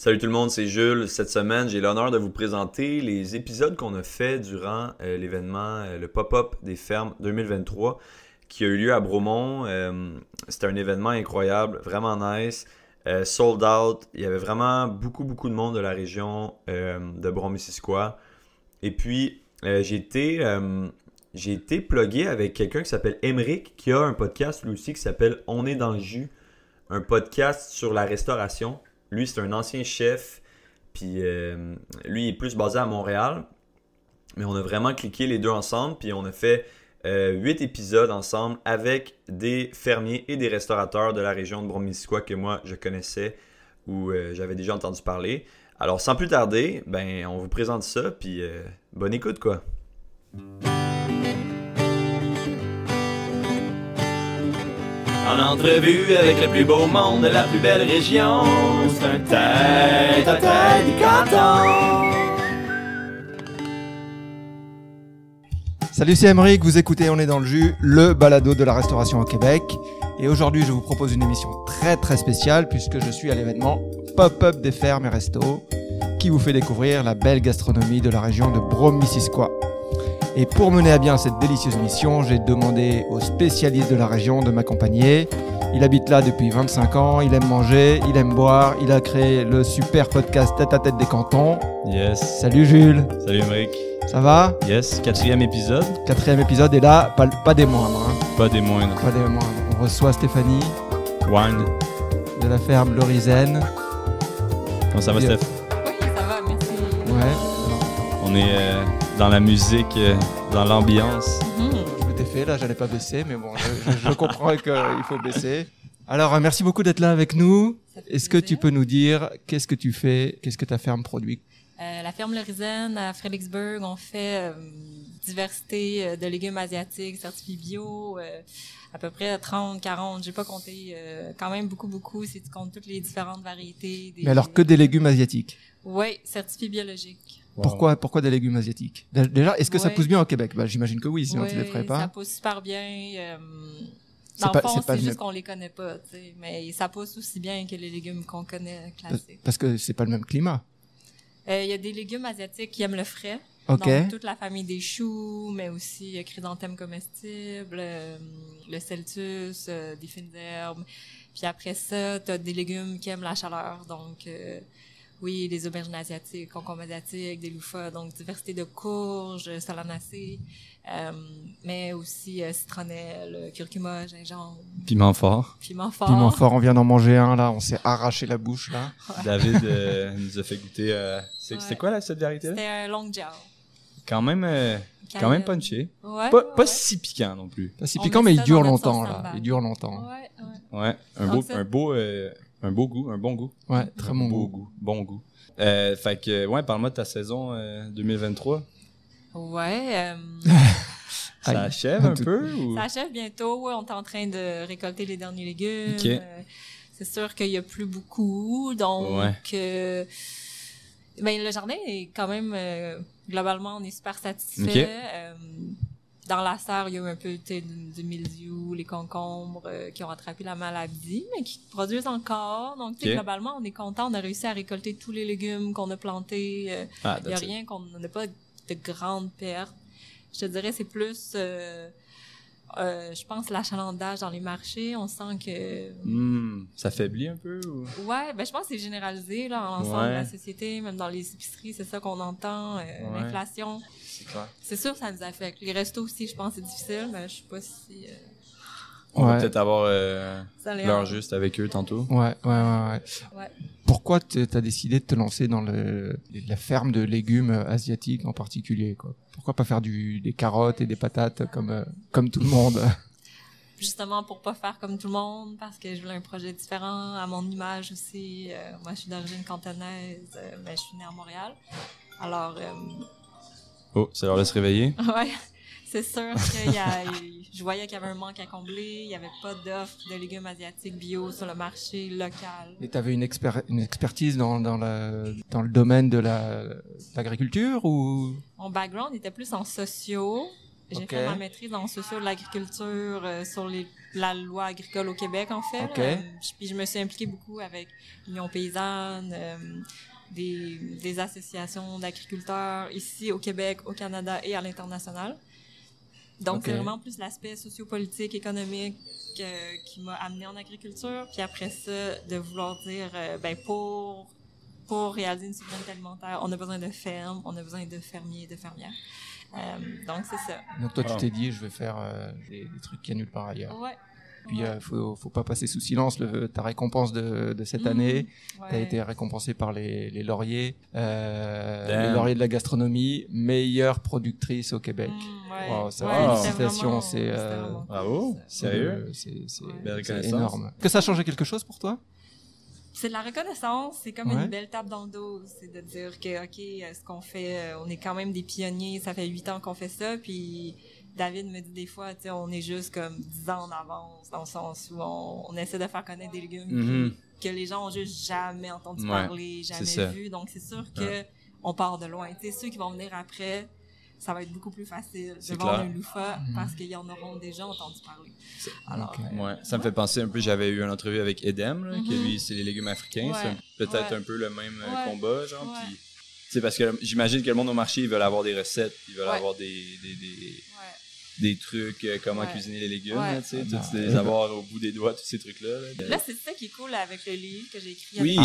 Salut tout le monde, c'est Jules. Cette semaine, j'ai l'honneur de vous présenter les épisodes qu'on a fait durant l'événement, le pop-up des fermes 2023 qui a eu lieu à Bromont. C'était un événement incroyable, vraiment nice, sold out. Il y avait vraiment beaucoup de monde de la région de Brome-Missisquoi. Et puis, j'ai été plugué avec quelqu'un qui s'appelle Emeric, qui a un podcast lui aussi qui s'appelle On est dans le jus, un podcast sur la restauration. Lui, c'est un ancien chef, puis lui, il est plus basé à Montréal. Mais on a vraiment cliqué les deux ensemble, puis on a fait 8 épisodes ensemble avec des fermiers et des restaurateurs de la région de Brome-Missisquoi que moi, je connaissais ou j'avais déjà entendu parler. Alors, sans plus tarder, ben, on vous présente ça, puis bonne écoute, quoi. En entrevue avec le plus beau monde de la plus belle région, c'est un Tête à Tête des Cantons. Salut, c'est Emeric, vous écoutez On est dans le jus, le balado de la restauration au Québec. Et aujourd'hui, je vous propose une émission très spéciale puisque je suis à l'événement Pop-Up des fermes et restos qui vous fait découvrir la belle gastronomie de la région de Brome-Missisquoi. Et pour mener à bien cette délicieuse mission, j'ai demandé au spécialiste de la région de m'accompagner. Il habite là depuis 25 ans, il aime manger, il aime boire, il a créé le super podcast Tête à Tête des Cantons. Yes. Salut Jules. Salut Emeric. Ça va? Yes, quatrième épisode et là, pas des moindres. Hein. Pas des moindres. On reçoit Stéphanie Wang de la ferme Le Rizen. Comment ça va, Steph? Oui, ça va, merci. Ouais. On est... dans la musique, dans l'ambiance. Je m'étais fait, là, j'allais pas baisser, mais bon, je comprends qu'il faut baisser. Alors, merci beaucoup d'être là avec nous. Est-ce que tu peux nous dire qu'est-ce que tu fais, qu'est-ce que ta ferme produit? La ferme Le Rizen à Fredericksburg, on fait diversité de légumes asiatiques, certifiés bio, à peu près 30, 40, j'ai pas compté, quand même beaucoup, si tu comptes toutes les différentes variétés. Mais alors que des légumes asiatiques? Oui, certifiés biologiques. Wow. Pourquoi des légumes asiatiques? Déjà, est-ce que ça pousse bien au Québec? Ben, j'imagine que oui, sinon tu les ferais pas. Ça pousse super bien. Dans le fond, c'est juste qu'on les connaît pas, tu sais. Mais ça pousse aussi bien que les légumes qu'on connaît classiques. Parce que c'est pas le même climat. Y a des légumes asiatiques qui aiment le frais. Okay. Donc, toute la famille des choux, mais aussi chrysanthèmes comestibles, le celtus, des fines herbes. Puis après ça, t'as des légumes qui aiment la chaleur, donc... oui, des aubergines asiatiques, concombres asiatiques, des loufas, donc diversité de courges, solanacées, mais aussi citronnelle, curcuma, gingembre. Piment fort, on vient d'en manger un, là, on s'est arraché la bouche, là. Ouais. David nous a fait goûter, c'était quoi, là, cette variété-là? C'était un long jiao. Quand même punché. Ouais, pas si piquant non plus. Pas si piquant, mais il dure longtemps, là. Ouais. Ouais, un beau goût, un bon goût. Ouais, très bon goût. Bon goût. Fait que, ouais, parle-moi de ta saison 2023. Ouais. Ça achève un peu? Ou... Ça achève bientôt. Ouais, on est en train de récolter les derniers légumes. Okay. C'est sûr qu'il n'y a plus beaucoup. Donc, le jardin est quand même, globalement, on est super satisfait. Okay. Dans la serre, il y a eu un peu du mildiou, les concombres qui ont attrapé la maladie, mais qui produisent encore. Donc, globalement, on est content. On a réussi à récolter tous les légumes qu'on a plantés. Il n'y a rien qu'on n'a pas de grande perte. Je te dirais, c'est plus, je pense, l'achalandage dans les marchés. On sent que... ça faiblit un peu? Ou... Oui, je pense que c'est généralisé là, dans l'ensemble de la société, même dans les épiceries. C'est ça qu'on entend, l'inflation. C'est sûr que ça nous affecte. Les restos aussi, je pense que c'est difficile, mais je sais pas si... On va peut-être avoir l'heure juste avec eux tantôt. Ouais. Pourquoi tu as décidé de te lancer dans la ferme de légumes asiatiques en particulier, quoi? Pourquoi pas faire des carottes et des patates comme tout le monde? Justement, pour pas faire comme tout le monde, parce que je voulais un projet différent, à mon image aussi. Moi, je suis d'origine cantonaise, mais je suis née à Montréal. Alors... oh, c'est l'heure de se réveiller? Oui, c'est sûr que je voyais qu'il y avait un manque à combler. Il n'y avait pas d'offre de légumes asiatiques bio sur le marché local. Et tu avais une expertise dans le domaine de l'agriculture? Ou? Mon background était plus en sociaux, J'ai fait ma maîtrise en socio de l'agriculture, sur la loi agricole au Québec, en fait. Puis je me suis impliquée beaucoup avec l'Union paysanne, des associations d'agriculteurs ici au Québec, au Canada et à l'international. Donc, c'est vraiment plus l'aspect sociopolitique, économique qui m'a amenée en agriculture. Puis après ça, de vouloir dire, pour réaliser une souveraineté alimentaire, on a besoin de fermes, on a besoin de fermiers et de fermières. Donc, c'est ça. Donc, toi, tu t'es dit, je vais faire des trucs qu'il y a nulle part ailleurs. Ouais. Puis, faut pas passer sous silence ta récompense de cette année. Ouais. T'as été récompensée par les lauriers, le laurier de la gastronomie, meilleure productrice au Québec. Wow, ça félicitations, c'est bravo, sérieux, c'est énorme. Que ça a changé quelque chose pour toi? C'est de la reconnaissance, c'est comme une belle tape dans le dos, c'est de dire que OK, ce qu'on fait, on est quand même des pionniers, ça fait 8 ans qu'on fait ça, puis David me dit des fois, tu sais, on est juste comme 10 ans en avance, dans le sens où on essaie de faire connaître des légumes que les gens ont juste jamais entendu parler, jamais vu. Donc, c'est sûr qu'on part de loin. Tu sais, ceux qui vont venir après, ça va être beaucoup plus facile de vendre un loufa parce qu'ils en auront déjà entendu parler. Alors, ça me fait penser un peu, j'avais eu une entrevue avec Edem, là, qui lui, c'est les légumes africains. Ouais. C'est peut-être un peu le même combat, genre. Ouais. Puis, c'est parce que j'imagine que le monde au marché, ils veulent avoir des recettes, ils veulent avoir des trucs, comment cuisiner les légumes, tu sais, les avoir au bout des doigts, tous ces trucs-là. Là, c'est ça qui est cool avec le livre que j'ai écrit. Oui! Donc,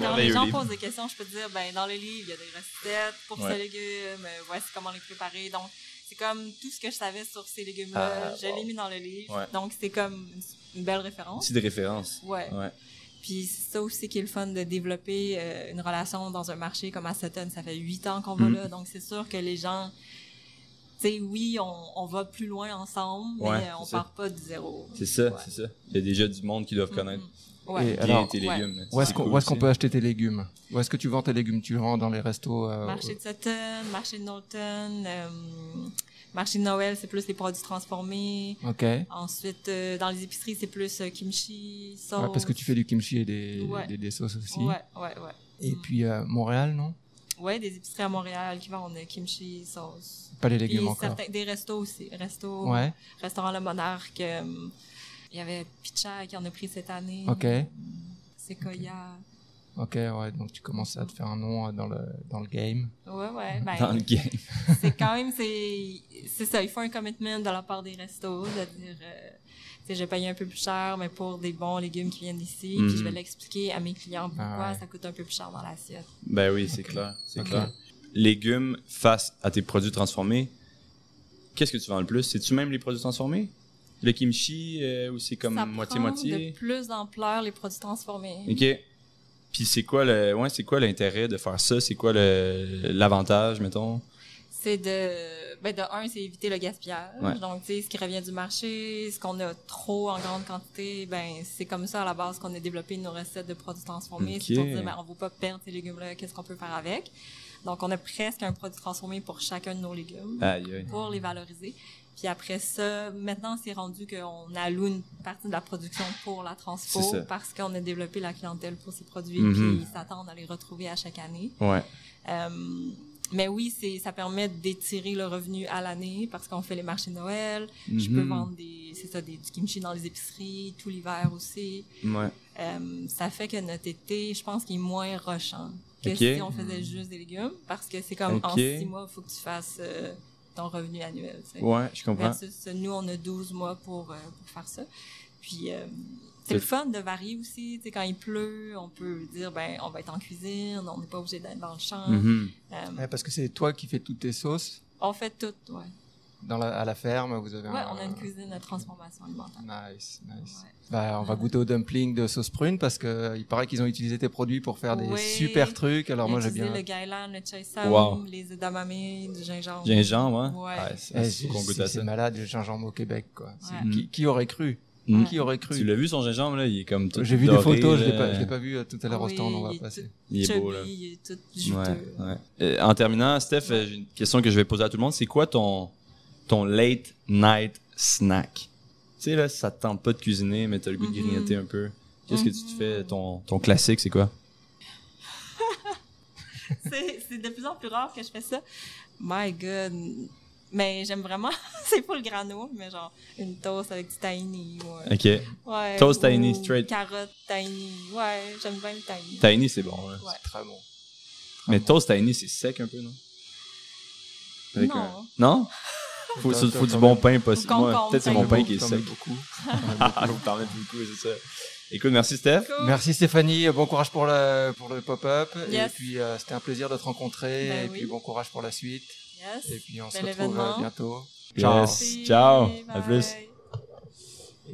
quand les gens posent des questions, je peux te dire, dans le livre, il y a des recettes pour ces légumes, voici comment les préparer. Donc, c'est comme tout ce que je savais sur ces légumes-là, je l'ai mis dans le livre. Ouais. Donc, c'est comme une belle référence. C'est des références. Ouais. Puis ça aussi qui est le fun de développer une relation dans un marché comme à Sutton. Ça fait 8 ans qu'on va là, donc c'est sûr que les gens... Oui, on va plus loin ensemble, mais on part pas de zéro. C'est ça, c'est ça. Il y a déjà du monde qui doivent connaître. Ouais. Et alors, tes légumes. Ouais. Où est-ce qu'on peut acheter tes légumes? Où est-ce que tu vends tes légumes? Tu vends dans les restos? Marché de Sutton, marché de Norton, marché de Noël, c'est plus les produits transformés. OK. Ensuite, dans les épiceries, c'est plus kimchi, sauce. Ouais, parce que tu fais du kimchi et des sauces aussi. Ouais. Et puis, Montréal, non? Oui, des épiceries à Montréal qui vendent kimchi, sauce. Pas les légumes encore. Des restos aussi. Restaurant Le Monarque. Il y avait Picha qui en a pris cette année. OK. Sequoia. Donc tu commences à te faire un nom dans le game. Ouais. Dans le game. C'est quand même, c'est ça, il faut un commitment de la part des restos, c'est-à-dire, tu sais, je paye un peu plus cher, mais pour des bons légumes qui viennent d'ici, puis je vais l'expliquer à mes clients pourquoi ça coûte un peu plus cher dans l'assiette. Ben oui, c'est clair. Légumes face à tes produits transformés, qu'est-ce que tu vends le plus? C'est-tu même les produits transformés? Le kimchi, ou c'est comme moitié-moitié? Ça prend de plus d'ampleur, les produits transformés. OK. Puis c'est quoi l'intérêt de faire ça? C'est quoi l'avantage, mettons? C'est de un, c'est éviter le gaspillage. Ouais. Donc, tu sais, ce qui revient du marché, ce qu'on a trop en grande quantité, c'est comme ça à la base qu'on a développé nos recettes de produits transformés. Okay. C'est pour dire, on ne veut pas perdre ces légumes-là, qu'est-ce qu'on peut faire avec? Donc, on a presque un produit transformé pour chacun de nos légumes, pour les valoriser. Puis après ça, maintenant, c'est rendu qu'on alloue une partie de la production pour la transpo parce qu'on a développé la clientèle pour ces produits puis ils s'attendent à les retrouver à chaque année. Ouais. Mais oui, ça permet d'étirer le revenu à l'année parce qu'on fait les marchés de Noël. Mm-hmm. Je peux vendre du kimchi dans les épiceries, tout l'hiver aussi. Ouais. Ça fait que notre été, je pense qu'il est moins rochant que si on faisait juste des légumes parce que c'est comme en 6 mois, il faut que tu fasses... ton revenu annuel, tu sais. Ouais, je comprends. Versus, nous, on a 12 mois pour faire ça. Puis, c'est le fun de varier aussi. Tu sais, quand il pleut, on peut dire, on va être en cuisine, on n'est pas obligé d'être dans le champ. Mm-hmm. Parce que c'est toi qui fais toutes tes sauces? On fait toutes, oui. À la ferme, vous avez on a une cuisine de transformation alimentaire. Nice. Ouais. On va goûter aux dumplings de sauce prune parce qu'il paraît qu'ils ont utilisé tes produits pour faire des super trucs. Alors moi, j'ai bien... le gailan, le chaisam, les edamame, du gingembre. C'est malade, le gingembre au Québec, quoi. Ouais. Qui aurait cru? Mmh. Qui aurait cru? Tu l'as vu son gingembre là, il est comme tout. J'ai vu des photos, je l'ai pas vu tout à l'heure au stand, on va passer. Il est beau là. Il est tout juteux. En terminant, Steph, j'ai une question que je vais poser à tout le monde, c'est quoi ton late night snack? Tu sais, là, ça te tente pas de cuisiner, mais t'as le goût de grignoter un peu. Qu'est-ce que tu te fais? Ton classique, c'est quoi? C'est de plus en plus rare que je fais ça. My God! Mais j'aime vraiment, c'est pas le grano, mais genre une toast avec du tahini. Ouais. OK. Ouais, toast tahini, straight. Carotte tahini. Ouais, j'aime bien le tahini. Tahini, c'est bon. Ouais. C'est très bon. Mais toast tahini, c'est sec un peu, non? Avec non. Non? Faut du bon pain possible. Moi, peut-être c'est mon pain qui est sec. T'en mets beaucoup, c'est ça. Écoute, merci Steph. Cool. Merci Stéphanie. Bon courage pour le pop-up. Yes. Et puis, c'était un plaisir de te rencontrer. Ben et oui. Puis, bon courage pour la suite. Yes. Et puis, on se retrouve bientôt. Ciao. Merci. Ciao. Bye. À plus.